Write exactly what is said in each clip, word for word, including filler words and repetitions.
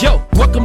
Yo, welcome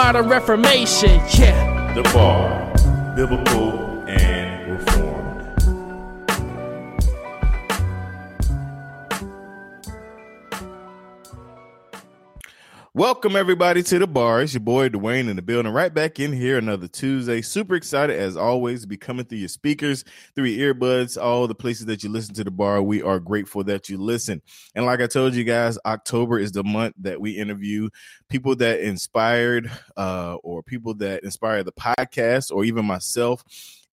Modern Reformation, yeah. The Bar, biblical and reformed. Welcome everybody to The Bar. It's your boy Dwayne in the building, right back in here another Tuesday. Super excited as always to be coming through your speakers, through your earbuds, all the places that you listen to The Bar. We are grateful that you listen. And like I told you guys, October is the month that we interview people that inspired uh, or people that inspire the podcast or even myself.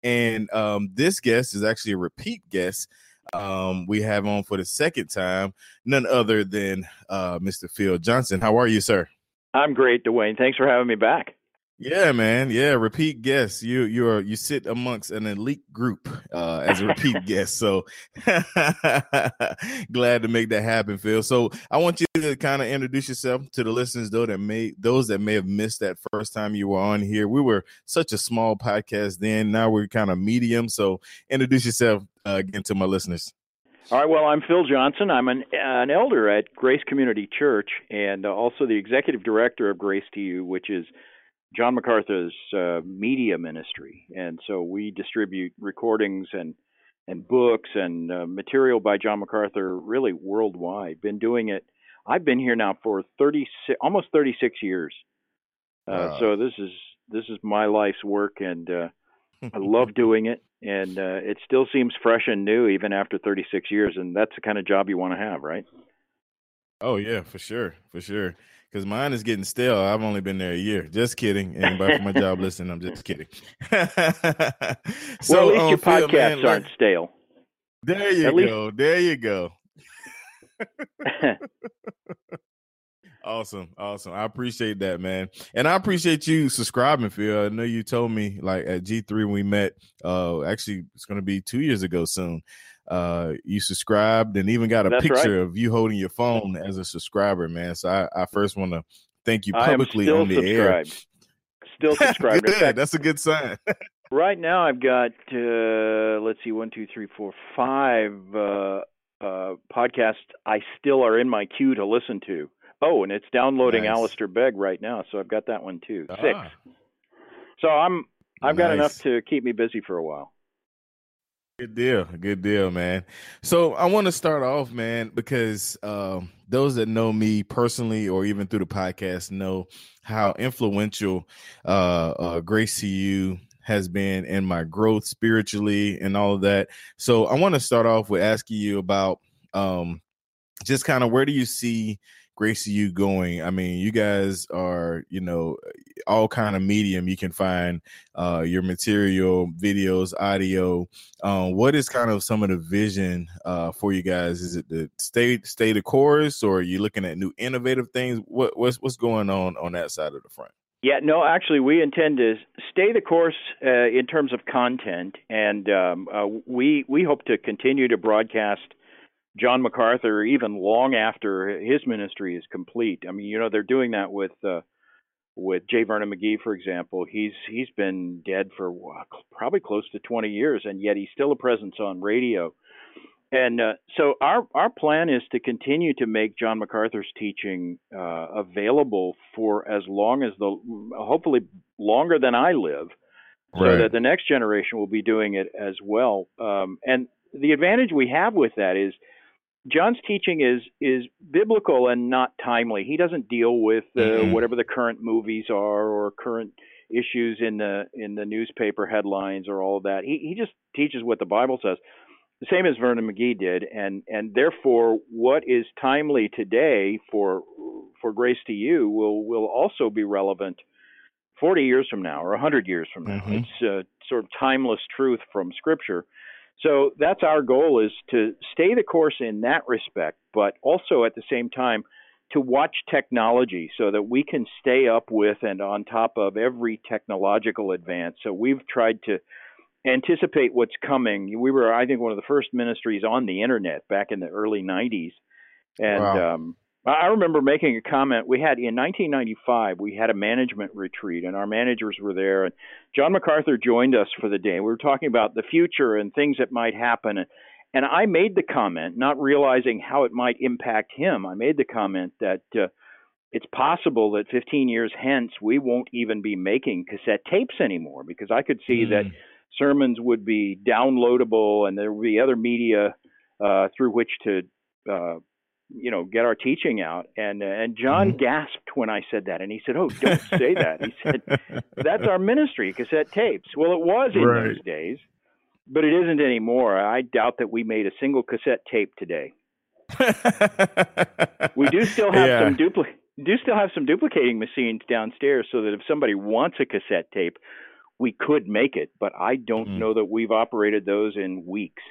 And um, this guest is actually a repeat guest. Um, we have on for the second time, none other than uh, Mister Phil Johnson. How are you, sir? I'm great, Dwayne. Thanks for having me back. Yeah, man. Yeah, repeat guest. You you are you sit amongst an elite group uh, as a repeat guest. So glad to make that happen, Phil. So I want you to kind of introduce yourself to the listeners, though that may those that may have missed that first time you were on here. We were such a small podcast then. Now we're kind of medium. So introduce yourself uh, again to my listeners. All right. Well, I'm Phil Johnson. I'm an an elder at Grace Community Church and also the executive director of Grace to You, which is John MacArthur's uh, media ministry, and so we distribute recordings and and books and uh, material by John MacArthur really worldwide. Been doing it. I've been here now for thirty-six, almost thirty-six years. Uh, wow. So this is this is my life's work, and uh, I love doing it. And uh, it still seems fresh and new even after thirty-six years, and that's the kind of job you want to have, right? Oh yeah, for sure, for sure. Because mine is getting stale. I've only been there a year. Just kidding. Anybody from my job listening, I'm just kidding. So, well, at least um, your podcasts Phil, man, aren't like, stale. There you at go. Least... There you go. Awesome. Awesome. I appreciate that, man. And I appreciate you subscribing, Phil. I know you told me like at G three when we met, uh, actually it's going to be two years ago soon. Uh, you subscribed and even got a That's picture right. of you holding your phone as a subscriber, man. So I, I first want to thank you publicly on the subscribed. air. Still subscribed. Good. In fact, that's a good sign. Right now I've got, uh, let's see, one, two, three, four, five uh, uh, podcasts I still are in my queue to listen to. Oh, and it's downloading nice. Alistair Begg right now, so I've got that one too. Ah. Six. So I'm, I've nice. got enough to keep me busy for a while. Good deal. Good deal, man. So I want to start off, man, because um, those that know me personally or even through the podcast know how influential uh, uh, Grace to You has been in my growth spiritually and all of that. So I want to start off with asking you about um, just kind of where do you see Grace to You going? I mean, you guys are, you know, all kind of medium. You can find uh, your material, videos, audio. Um, what is kind of some of the vision uh, for you guys? Is it the stay stay the course, or are you looking at new innovative things? What what's what's going on on that side of the front? Yeah, no, actually, we intend to stay the course uh, in terms of content, and um, uh, we we hope to continue to broadcast John MacArthur even long after his ministry is complete. I mean, you know, they're doing that with uh, with J. Vernon McGee, for example. He's he's been dead for wow, probably close to twenty years, and yet he's still a presence on radio. And uh, so our our plan is to continue to make John MacArthur's teaching uh, available for as long as the hopefully longer than I live. So right. that the next generation will be doing it as well. Um, and the advantage we have with that is John's teaching is is biblical and not timely. He doesn't deal with uh, mm-hmm. whatever the current movies are or current issues in the in the newspaper headlines or all of that. He he just teaches what the Bible says, the same as Vernon McGee did, and and therefore what is timely today for for Grace to You will will also be relevant forty years from now or one hundred years from now. Mm-hmm. It's a sort of timeless truth from Scripture. So that's our goal, is to stay the course in that respect, but also at the same time to watch technology so that we can stay up with and on top of every technological advance. So we've tried to anticipate what's coming. We were, I think, one of the first ministries on the internet back in the early nineties. And wow. um, I remember making a comment. We had, in nineteen ninety-five, we had a management retreat, and our managers were there. And John MacArthur joined us for the day. We were talking about the future and things that might happen. And, and I made the comment, not realizing how it might impact him. I made the comment that uh, it's possible that fifteen years hence, we won't even be making cassette tapes anymore, because I could see mm. that sermons would be downloadable and there would be other media uh, through which to uh, you know, get our teaching out. And, uh, and John gasped when I said that. And he said, oh, don't say that. He said, that's our ministry, cassette tapes. Well, it was in right. those days, but it isn't anymore. I doubt that we made a single cassette tape today. We do still have yeah. some dupli- do still have some duplicating machines downstairs, so that if somebody wants a cassette tape, we could make it. But I don't mm. know that we've operated those in weeks.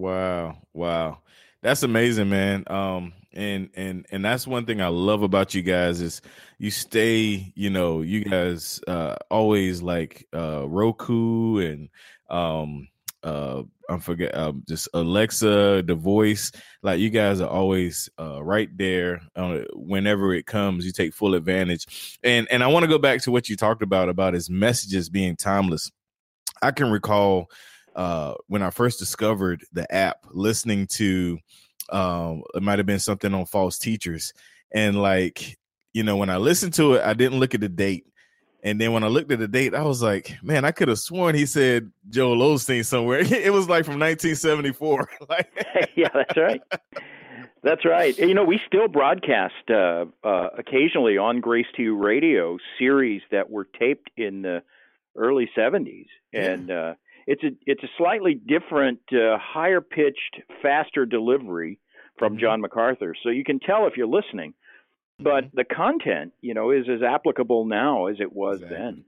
Wow. Wow. That's amazing, man. Um, and, and, and that's one thing I love about you guys is you stay, you know, you guys, uh, always like, uh, Roku and, um, uh, I forget, uh, just Alexa, the voice, like you guys are always, uh, right there uh, whenever it comes. You take full advantage. And, and I want to go back to what you talked about, about his messages being timeless. I can recall, Uh, when I first discovered the app, listening to, um, it might have been something on false teachers. And like, you know, when I listened to it, I didn't look at the date. And then when I looked at the date, I was like, man, I could have sworn he said Joel Osteen somewhere. It was like from nineteen seventy-four. Like, yeah, that's right. That's right. You know, we still broadcast uh, uh, occasionally on Grace to You Radio series that were taped in the early seventies. And, yeah. uh, It's a it's a slightly different, uh, higher pitched, faster delivery from John MacArthur. So you can tell if you're listening, but the content, you know, is as applicable now as it was exactly. then.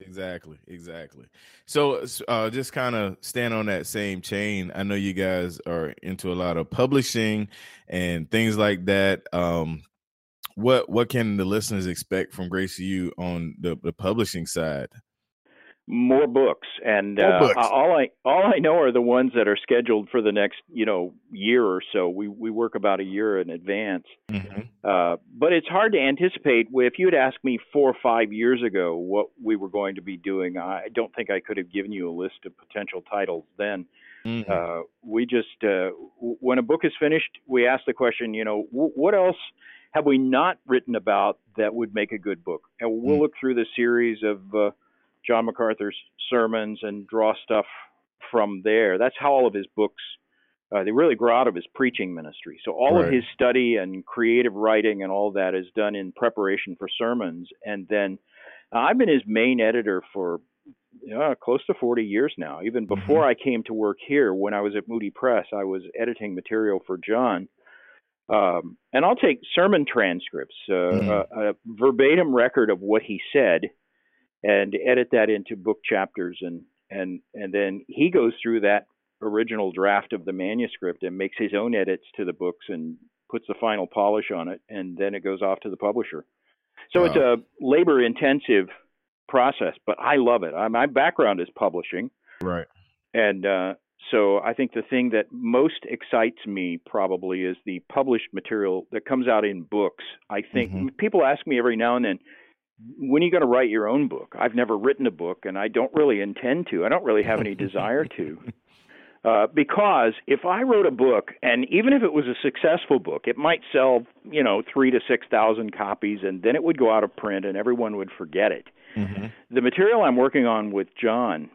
Exactly, exactly. So uh, just kind of stand on that same chain. I know you guys are into a lot of publishing and things like that. Um, what what can the listeners expect from Grace to You on the, the publishing side? More books, and More uh, books. all I all I know are the ones that are scheduled for the next, you know, year or so. We we work about a year in advance, mm-hmm. uh, but it's hard to anticipate. If you had asked me four or five years ago what we were going to be doing, I don't think I could have given you a list of potential titles then. Mm-hmm. Uh, we just uh, when a book is finished, we ask the question, you know, w- what else have we not written about that would make a good book? And we'll mm-hmm. look through the series of Uh, John MacArthur's sermons and draw stuff from there. That's how all of his books, uh, they really grow out of his preaching ministry. So all right. of his study and creative writing and all that is done in preparation for sermons. And then uh, I've been his main editor for uh, close to forty years now. Even before mm-hmm. I came to work here, when I was at Moody Press, I was editing material for John. Um, and I'll take sermon transcripts, uh, mm-hmm. a, a verbatim record of what he said, and edit that into book chapters, and and and then he goes through that original draft of the manuscript and makes his own edits to the books and puts the final polish on it, and then it goes off to the publisher. So wow. it's a labor-intensive process, but I love it. I, my background is publishing, right? And uh, so I think the thing that most excites me probably is the published material that comes out in books. I think mm-hmm. people ask me every now and then, when are you going to write your own book? I've never written a book, and I don't really intend to. I don't really have any desire to. Uh, because if I wrote a book, and even if it was a successful book, it might sell, you know, three to six thousand copies, and then it would go out of print, and everyone would forget it. Mm-hmm. The material I'm working on with John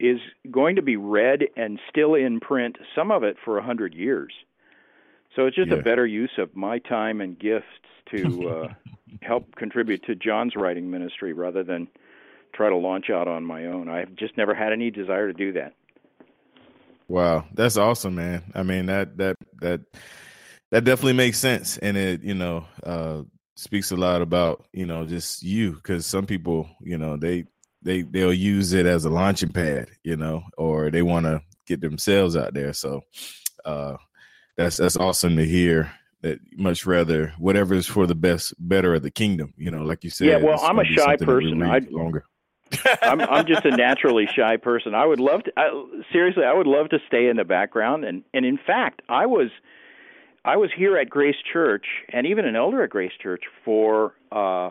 is going to be read and still in print, some of it for a hundred years. So it's just yeah. a better use of my time and gifts to uh, help contribute to John's writing ministry rather than try to launch out on my own. I've just never had any desire to do that. Wow, that's awesome, man. I mean, that that that that definitely makes sense, and it you know uh, speaks a lot about you know just you, because some people you know they they they'll use it as a launching pad, you know, or they want to get themselves out there. So uh, that's that's awesome to hear. That much rather whatever is for the best, better of the kingdom. You know, like you said. Yeah, well, I'm a shy person. I longer. I'm, I'm just a naturally shy person. I would love to, I, seriously, I would love to stay in the background. And, and in fact, I was, I was here at Grace Church and even an elder at Grace Church for uh,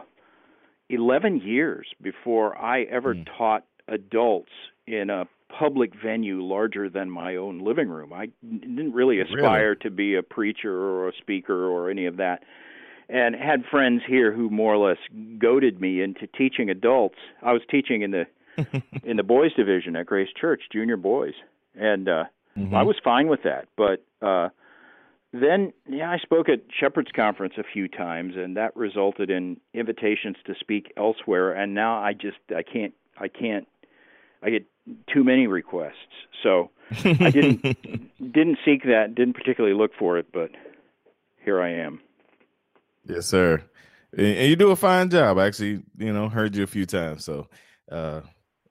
eleven years before I ever mm. taught adults in a public venue larger than my own living room. I didn't really aspire really? to be a preacher or a speaker or any of that. And had friends here who more or less goaded me into teaching adults. I was teaching in the in the boys division at Grace Church, junior boys, and uh, mm-hmm. I was fine with that. But uh, then, yeah, I spoke at Shepherd's Conference a few times, and that resulted in invitations to speak elsewhere. And now I just I can't I can't I get too many requests, so I didn't didn't seek that, didn't particularly look for it, but here I am. Yes, sir. And you do a fine job. I actually, you know, heard you a few times. So uh,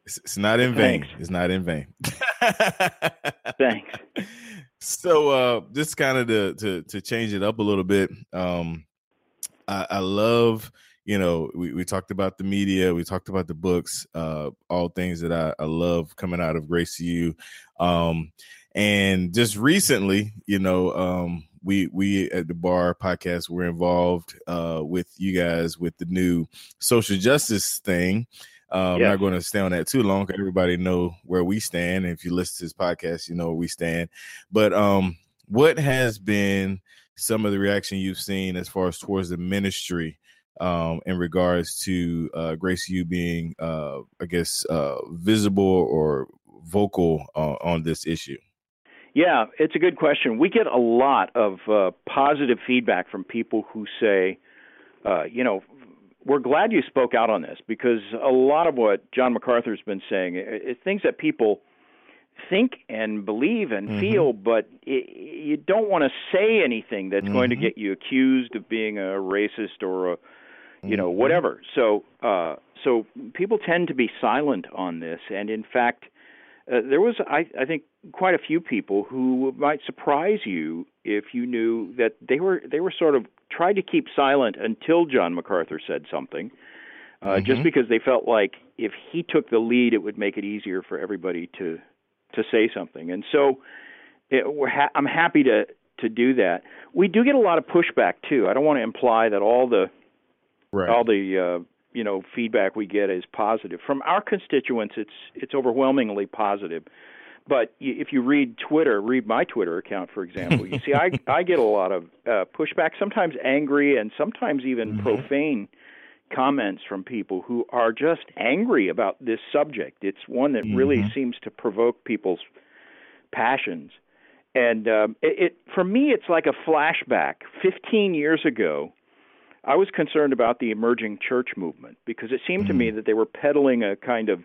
it's, it's not in vain. Thanks. It's not in vain. Thanks. So uh, just kind of to, to to change it up a little bit, um, I, I love, you know, we, we talked about the media. We talked about the books, uh, all things that I, I love coming out of Grace to You. Um, and just recently, you know, um, We we at the G three bar podcast were involved uh, with you guys with the new social justice thing. Uh, yes. I'm not going to stay on that too long. Everybody know where we stand. And if you listen to this podcast, you know where we stand. But um, what has been some of the reaction you've seen as far as towards the ministry um, in regards to uh, Grace U being, uh, I guess, uh, visible or vocal uh, on this issue? Yeah, it's a good question. We get a lot of uh, positive feedback from people who say, uh, you know, we're glad you spoke out on this, because a lot of what John MacArthur's been saying is things that people think and believe and mm-hmm. feel, but it, you don't want to say anything that's mm-hmm. going to get you accused of being a racist or, a, you mm-hmm. know, whatever. So, uh, so people tend to be silent on this, and in fact, Uh, there was, I, I think, quite a few people who might surprise you if you knew that they were they were sort of tried to keep silent until John MacArthur said something, uh, mm-hmm. just because they felt like if he took the lead, it would make it easier for everybody to to say something. And so it, we're ha- I'm happy to, to do that. We do get a lot of pushback, too. I don't want to imply that all the right. all the uh, you know, feedback we get is positive. From our constituents, it's it's overwhelmingly positive. But if you read Twitter, read my Twitter account, for example, you see I, I get a lot of uh, pushback, sometimes angry and sometimes even mm-hmm. profane comments from people who are just angry about this subject. It's one that mm-hmm. really seems to provoke people's passions. And um, it, it for me, it's like a flashback. fifteen years ago, I was concerned about the emerging church movement because it seemed mm-hmm. to me that they were peddling a kind of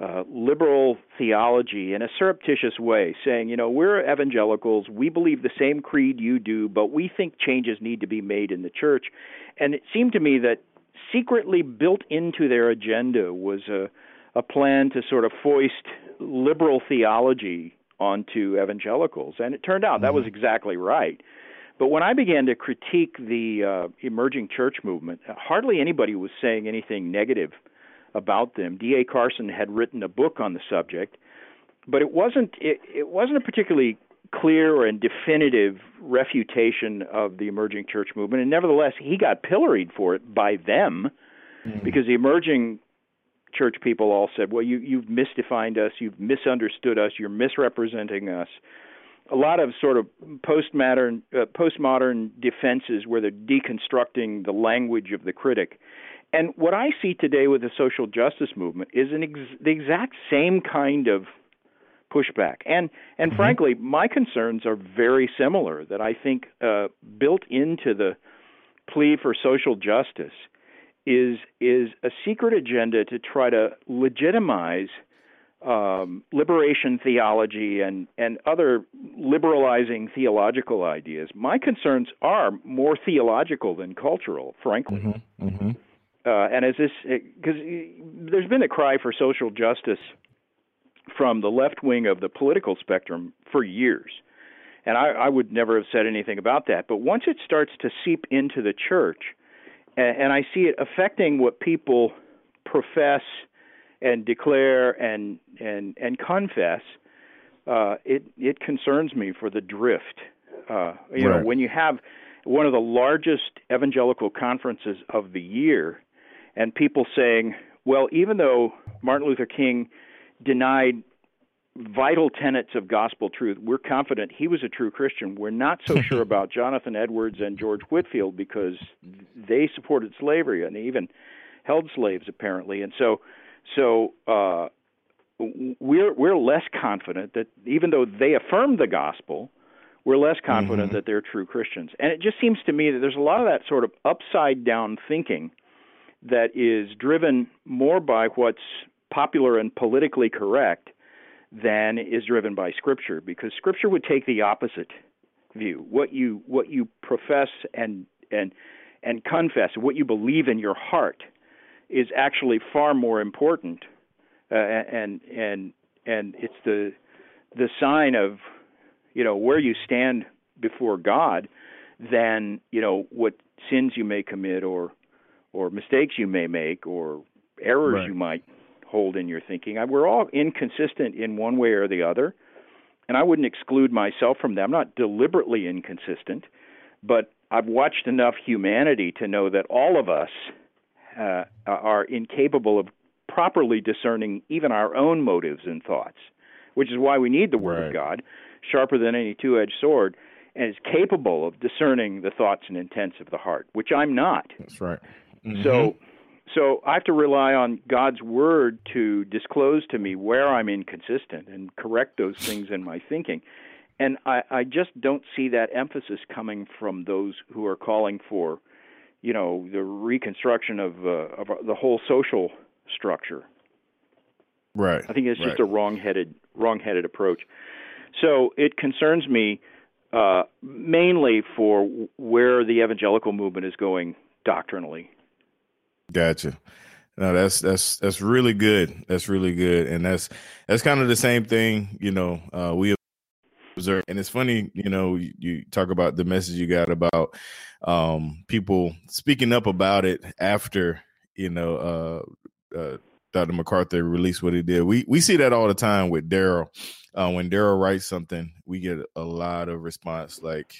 uh, liberal theology in a surreptitious way, saying, you know, we're evangelicals, we believe the same creed you do, but we think changes need to be made in the church. And it seemed to me that secretly built into their agenda was a, a plan to sort of foist liberal theology onto evangelicals. And it turned out mm-hmm. that was exactly right. But when I began to critique the uh, emerging church movement, hardly anybody was saying anything negative about them. D A Carson had written a book on the subject, but it wasn't it, it wasn't a particularly clear and definitive refutation of the emerging church movement. And nevertheless, he got pilloried for it by them mm-hmm. because the emerging church people all said, well, you, you've misdefined us, you've misunderstood us, you're misrepresenting us. A lot of sort of postmodern, uh, postmodern defenses where they're deconstructing the language of the critic. And what I see today with the social justice movement is an ex- the exact same kind of pushback. And and mm-hmm. frankly, my concerns are very similar, that I think uh, built into the plea for social justice is is a secret agenda to try to legitimize um, liberation theology and, and other liberalizing theological ideas. My concerns are more theological than cultural, frankly. Mm-hmm. Mm-hmm. Uh, and as this, because there's been a cry for social justice from the left wing of the political spectrum for years, and I, I would never have said anything about that. But once it starts to seep into the church, and, and I see it affecting what people profess and declare and and and confess, uh, it it concerns me for the drift. Uh, you right. know, when you have one of the largest evangelical conferences of the year, and people saying, well, even though Martin Luther King denied vital tenets of gospel truth, we're confident he was a true Christian. We're not so sure about Jonathan Edwards and George Whitefield because they supported slavery and they even held slaves apparently. And so so uh, we're we're less confident that even though they affirmed the gospel, we're less confident mm-hmm. that they're true Christians. And it just seems to me that there's a lot of that sort of upside-down thinking that is driven more by what's popular and politically correct than is driven by Scripture, because Scripture would take the opposite view. What you what you profess and and and confess, what you believe in your heart, is actually far more important, uh, and and and it's the the sign of, you know, where you stand before God than, you know, what sins you may commit or or mistakes you may make or errors right. you might hold in your thinking. We're all inconsistent in one way or the other, and I wouldn't exclude myself from that. I'm not deliberately inconsistent, but I've watched enough humanity to know that all of us uh, are incapable of properly discerning even our own motives and thoughts, which is why we need the Word right. of God, sharper than any two-edged sword, and is capable of discerning the thoughts and intents of the heart, which I'm not. That's right. Mm-hmm. So So I have to rely on God's Word to disclose to me where I'm inconsistent and correct those things in my thinking. And I, I just don't see that emphasis coming from those who are calling for, you know, the reconstruction of, uh, of the whole social structure. Right. I think it's right. just a wrong-headed, wrong-headed approach. So it concerns me uh, mainly for where the evangelical movement is going doctrinally. Gotcha. No, that's that's that's really good. That's really good, and that's that's kind of the same thing, you know. Uh, we observe, and it's funny, you know. You, you talk about the message you got about um, people speaking up about it after, you know, uh, uh, Doctor MacArthur released what he did. We we see that all the time with Daryl. Uh, when Daryl writes something, we get a lot of response like,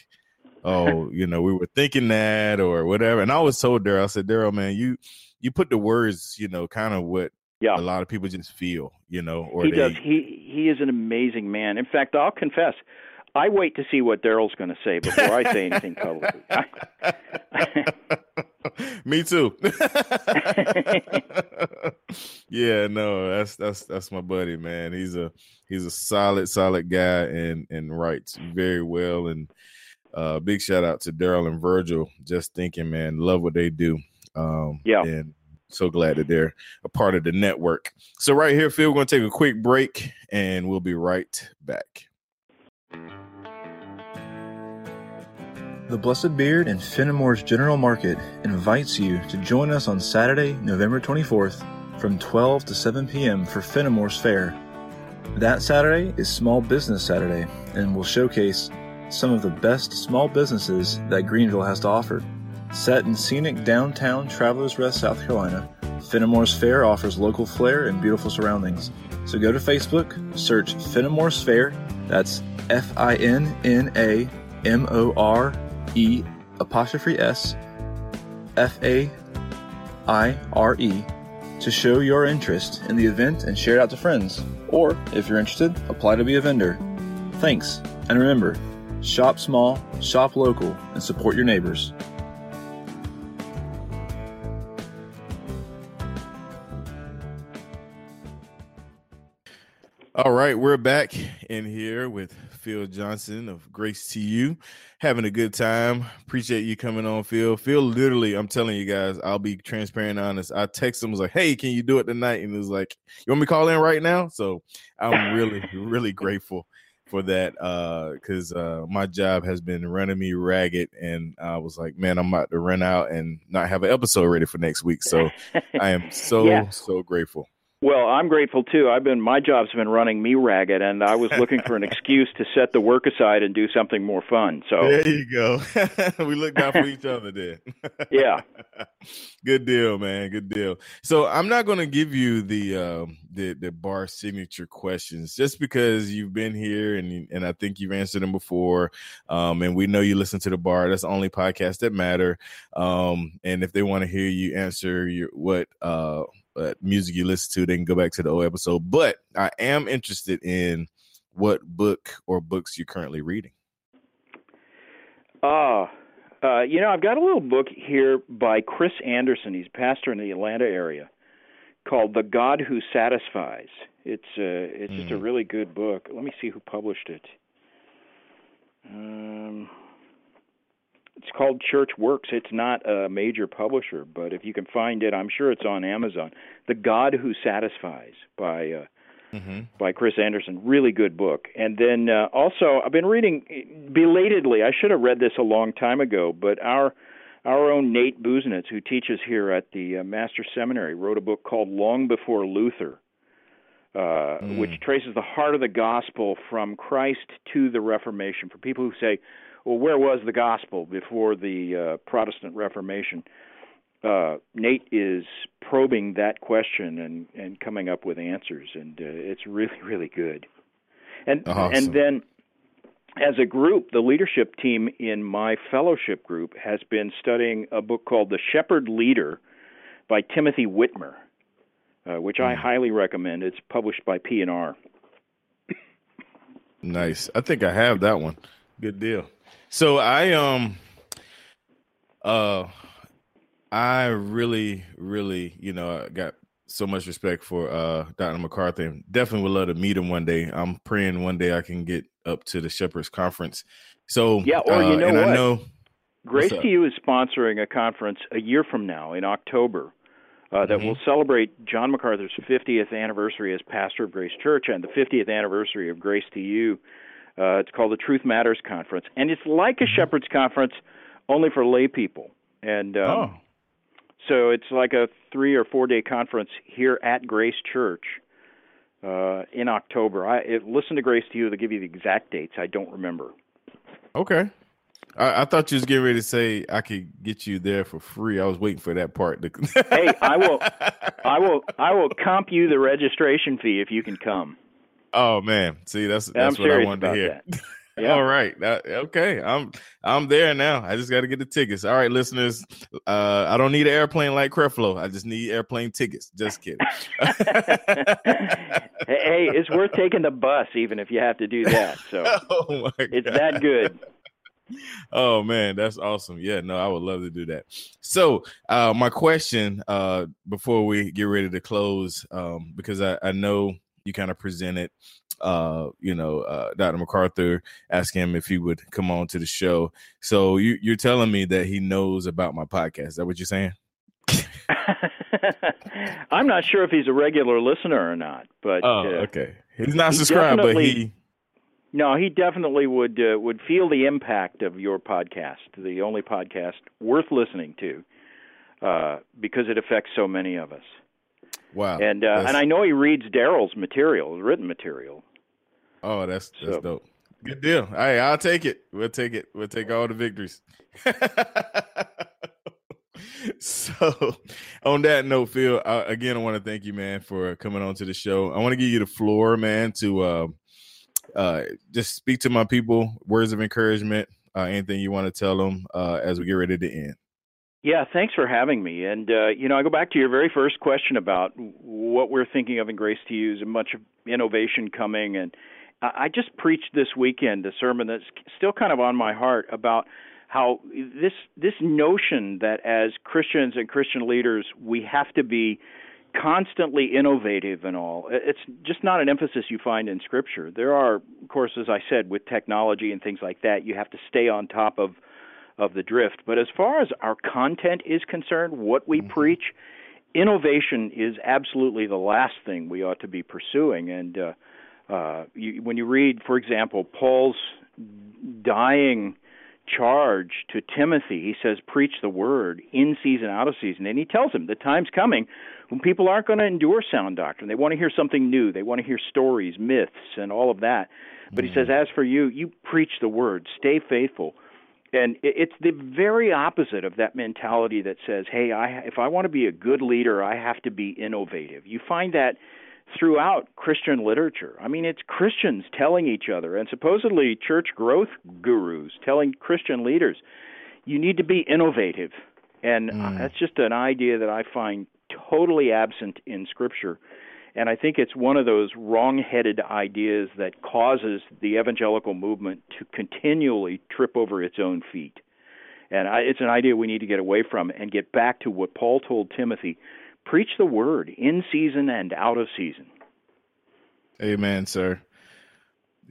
oh, you know, we were thinking that or whatever. And I was told Daryl, I said, Daryl, man, you you put the words, you know, kind of what yeah. a lot of people just feel, you know. Or he they... does. He he is an amazing man. In fact, I'll confess, I wait to see what Daryl's going to say before I say anything publicly. Me too. Yeah, no, that's that's that's my buddy, man. He's a he's a solid, solid guy and and writes very well. And Uh, big shout out to Daryl and Virgil. Just thinking, man, love what they do. Um, yeah. And so glad that they're a part of the network. So right here, Phil, we're going to take a quick break and we'll be right back. The Blessed Beard in Fenimore's General Market invites you to join us on Saturday, November twenty-fourth from twelve to seven p.m. for Fenimore's Fair. That Saturday is Small Business Saturday and will showcase some of the best small businesses that Greenville has to offer. Set in scenic downtown Travelers Rest, South Carolina, Fenimore's Fair offers local flair and beautiful surroundings. So go to Facebook, search Fenimore's Fair, that's F I N N A M O R E apostrophe S, F A I R E, to show your interest in the event and share it out to friends. Or, if you're interested, apply to be a vendor. Thanks, and remember, shop small, shop local, and support your neighbors. All right, we're back in here with Phil Johnson of Grace to You. Having a good time. Appreciate you coming on, Phil. Phil, literally, I'm telling you guys, I'll be transparent and honest. I texted him, was like, hey, can you do it tonight? And it was like, you want me to call in right now? So I'm really, really grateful for that because uh, uh, my job has been running me ragged. And I was like, man, I'm about to run out and not have an episode ready for next week. So I am so, yeah. so grateful. Well, I'm grateful too. I've been my job's been running me ragged, and I was looking for an excuse to set the work aside and do something more fun. So there you go. We looked out for each other then. Yeah. Good deal, man. Good deal. So I'm not going to give you the um, the the bar signature questions just because you've been here and and I think you've answered them before. Um, and we know you listen to the bar. That's the only podcast that matter. Um, and if they want to hear you answer your what. Uh, Uh, music you listen to, they can go back to the old episode. But I am interested in what book or books you're currently reading. Uh, uh, you know, I've got a little book here by Chris Anderson. He's a pastor in the Atlanta area called The God Who Satisfies. It's, uh, it's mm. just a really good book. Let me see who published it. Um, It's called Church Works. It's not a major publisher, but if you can find it, I'm sure it's on Amazon. The God Who Satisfies by uh, mm-hmm. by Chris Anderson. Really good book. And then uh, also, I've been reading belatedly. I should have read this a long time ago, but our our own Nate Busenitz, who teaches here at the uh, Master Seminary, wrote a book called Long Before Luther, uh, mm. which traces the heart of the gospel from Christ to the Reformation. For people who say, well, where was the gospel before the uh, Protestant Reformation? Uh, Nate is probing that question and, and coming up with answers, and uh, it's really, really good. And awesome. And then as a group, the leadership team in my fellowship group has been studying a book called The Shepherd Leader by Timothy Whitmer, uh, which mm. I highly recommend. It's published by P and R. Nice. I think I have that one. Good deal. So I um uh I really really you know I got so much respect for uh Doctor MacArthur, and definitely would love to meet him one day. I'm praying one day I can get up to the Shepherd's Conference. So yeah, or you uh, know what? I know, Grace to You is sponsoring a conference a year from now in October uh, that mm-hmm. will celebrate John MacArthur's fiftieth anniversary as pastor of Grace Church and the fiftieth anniversary of Grace to You. Uh, it's called the Truth Matters Conference, and it's like a Shepherd's Conference, only for lay people. And um, oh. so it's like a three or four day conference here at Grace Church uh, in October. I it, listen to Grace to You; they'll give you the exact dates. I don't remember. Okay, I, I thought you was getting ready to say I could get you there for free. I was waiting for that part. To... Hey, I will, I will, I will comp you the registration fee if you can come. Oh man, see that's that's what I wanted to hear. Yeah. All right, uh, okay, I'm I'm there now. I just got to get the tickets. All right, listeners, uh, I don't need an airplane like Creflo. I just need airplane tickets. Just kidding. Hey, it's worth taking the bus, even if you have to do that. So oh my God. It's that good. Oh man, that's awesome. Yeah, no, I would love to do that. So uh, my question uh, before we get ready to close, um, because I, I know. You kind of presented, uh, you know, uh, Doctor MacArthur, asking him if he would come on to the show. So you, you're telling me that he knows about my podcast. Is that what you're saying? I'm not sure if he's a regular listener or not. But oh, uh, okay. He's not he subscribed, but he... No, he definitely would uh, would feel the impact of your podcast, the only podcast worth listening to, uh, because it affects so many of us. Wow. And uh, and I know he reads Daryl's material, written material. Oh, that's that's so. Dope. Good deal. Hey, I'll take it. We'll take it. We'll take all the victories. So on that note, Phil, I, again, I want to thank you, man, for coming on to the show. I want to give you the floor, man, to uh, uh, just speak to my people, words of encouragement, uh, anything you want to tell them uh, as we get ready to end. Yeah, thanks for having me. And, uh, you know, I go back to your very first question about what we're thinking of in Grace to Use and much of innovation coming. And I just preached this weekend a sermon that's still kind of on my heart about how this this notion that as Christians and Christian leaders, we have to be constantly innovative and all. It's just not an emphasis you find in Scripture. There are, of course, as I said, with technology and things like that, you have to stay on top of, of the drift. But as far as our content is concerned, what we mm-hmm. preach, innovation is absolutely the last thing we ought to be pursuing. And uh, uh, you, when you read, for example, Paul's dying charge to Timothy, he says, preach the word in season, out of season. And he tells him the time's coming when people aren't going to endure sound doctrine. They want to hear something new. They want to hear stories, myths, and all of that. But mm-hmm. he says, as for you, you preach the word. Stay faithful. And it's the very opposite of that mentality that says, hey, I, if I want to be a good leader, I have to be innovative. You find that throughout Christian literature. I mean, it's Christians telling each other, and supposedly church growth gurus telling Christian leaders, you need to be innovative. And mm. that's just an idea that I find totally absent in Scripture. And I think it's one of those wrong-headed ideas that causes the evangelical movement to continually trip over its own feet. And I, it's an idea we need to get away from and get back to what Paul told Timothy, preach the word in season and out of season. Amen, sir.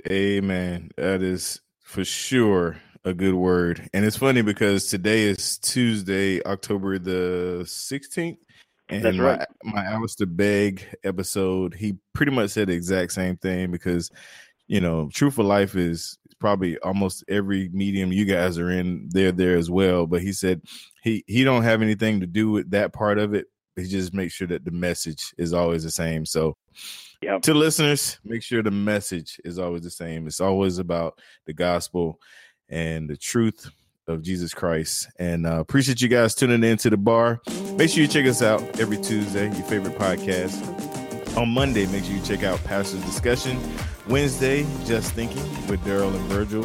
Amen. That is for sure a good word. And it's funny because today is Tuesday, October the sixteenth. And That's right. my, my Alistair Begg episode, he pretty much said the exact same thing because, you know, Truth for Life is probably almost every medium you guys are in, they're there as well. But he said he, he don't have anything to do with that part of it. He just makes sure that the message is always the same. So yep. to listeners, make sure the message is always the same. It's always about the gospel and the truth of Jesus Christ. And uh, appreciate you guys tuning in to the bar. Make sure you check us out every Tuesday, your favorite podcast. On Monday, make sure you check out Pastor's Discussion. Wednesday, Just Thinking with Daryl and Virgil.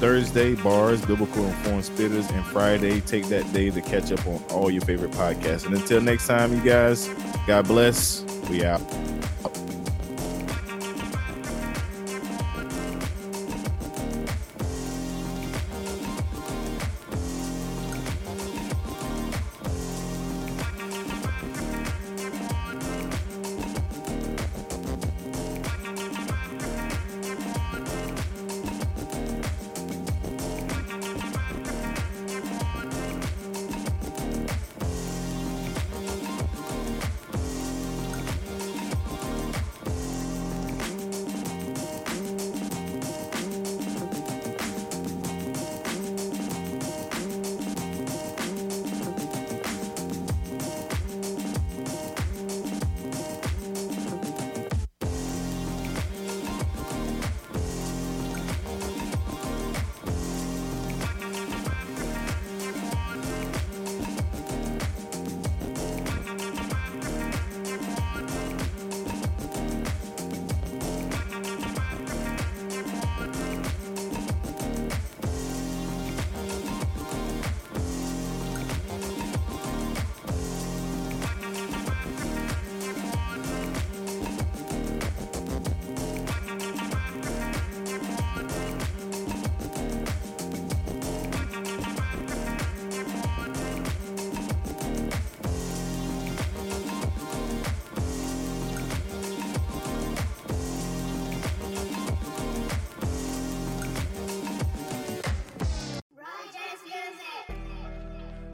Thursday, Bars, Biblical Informed Spitters. And Friday, take that day to catch up on all your favorite podcasts. And until next time, you guys, God bless. We out.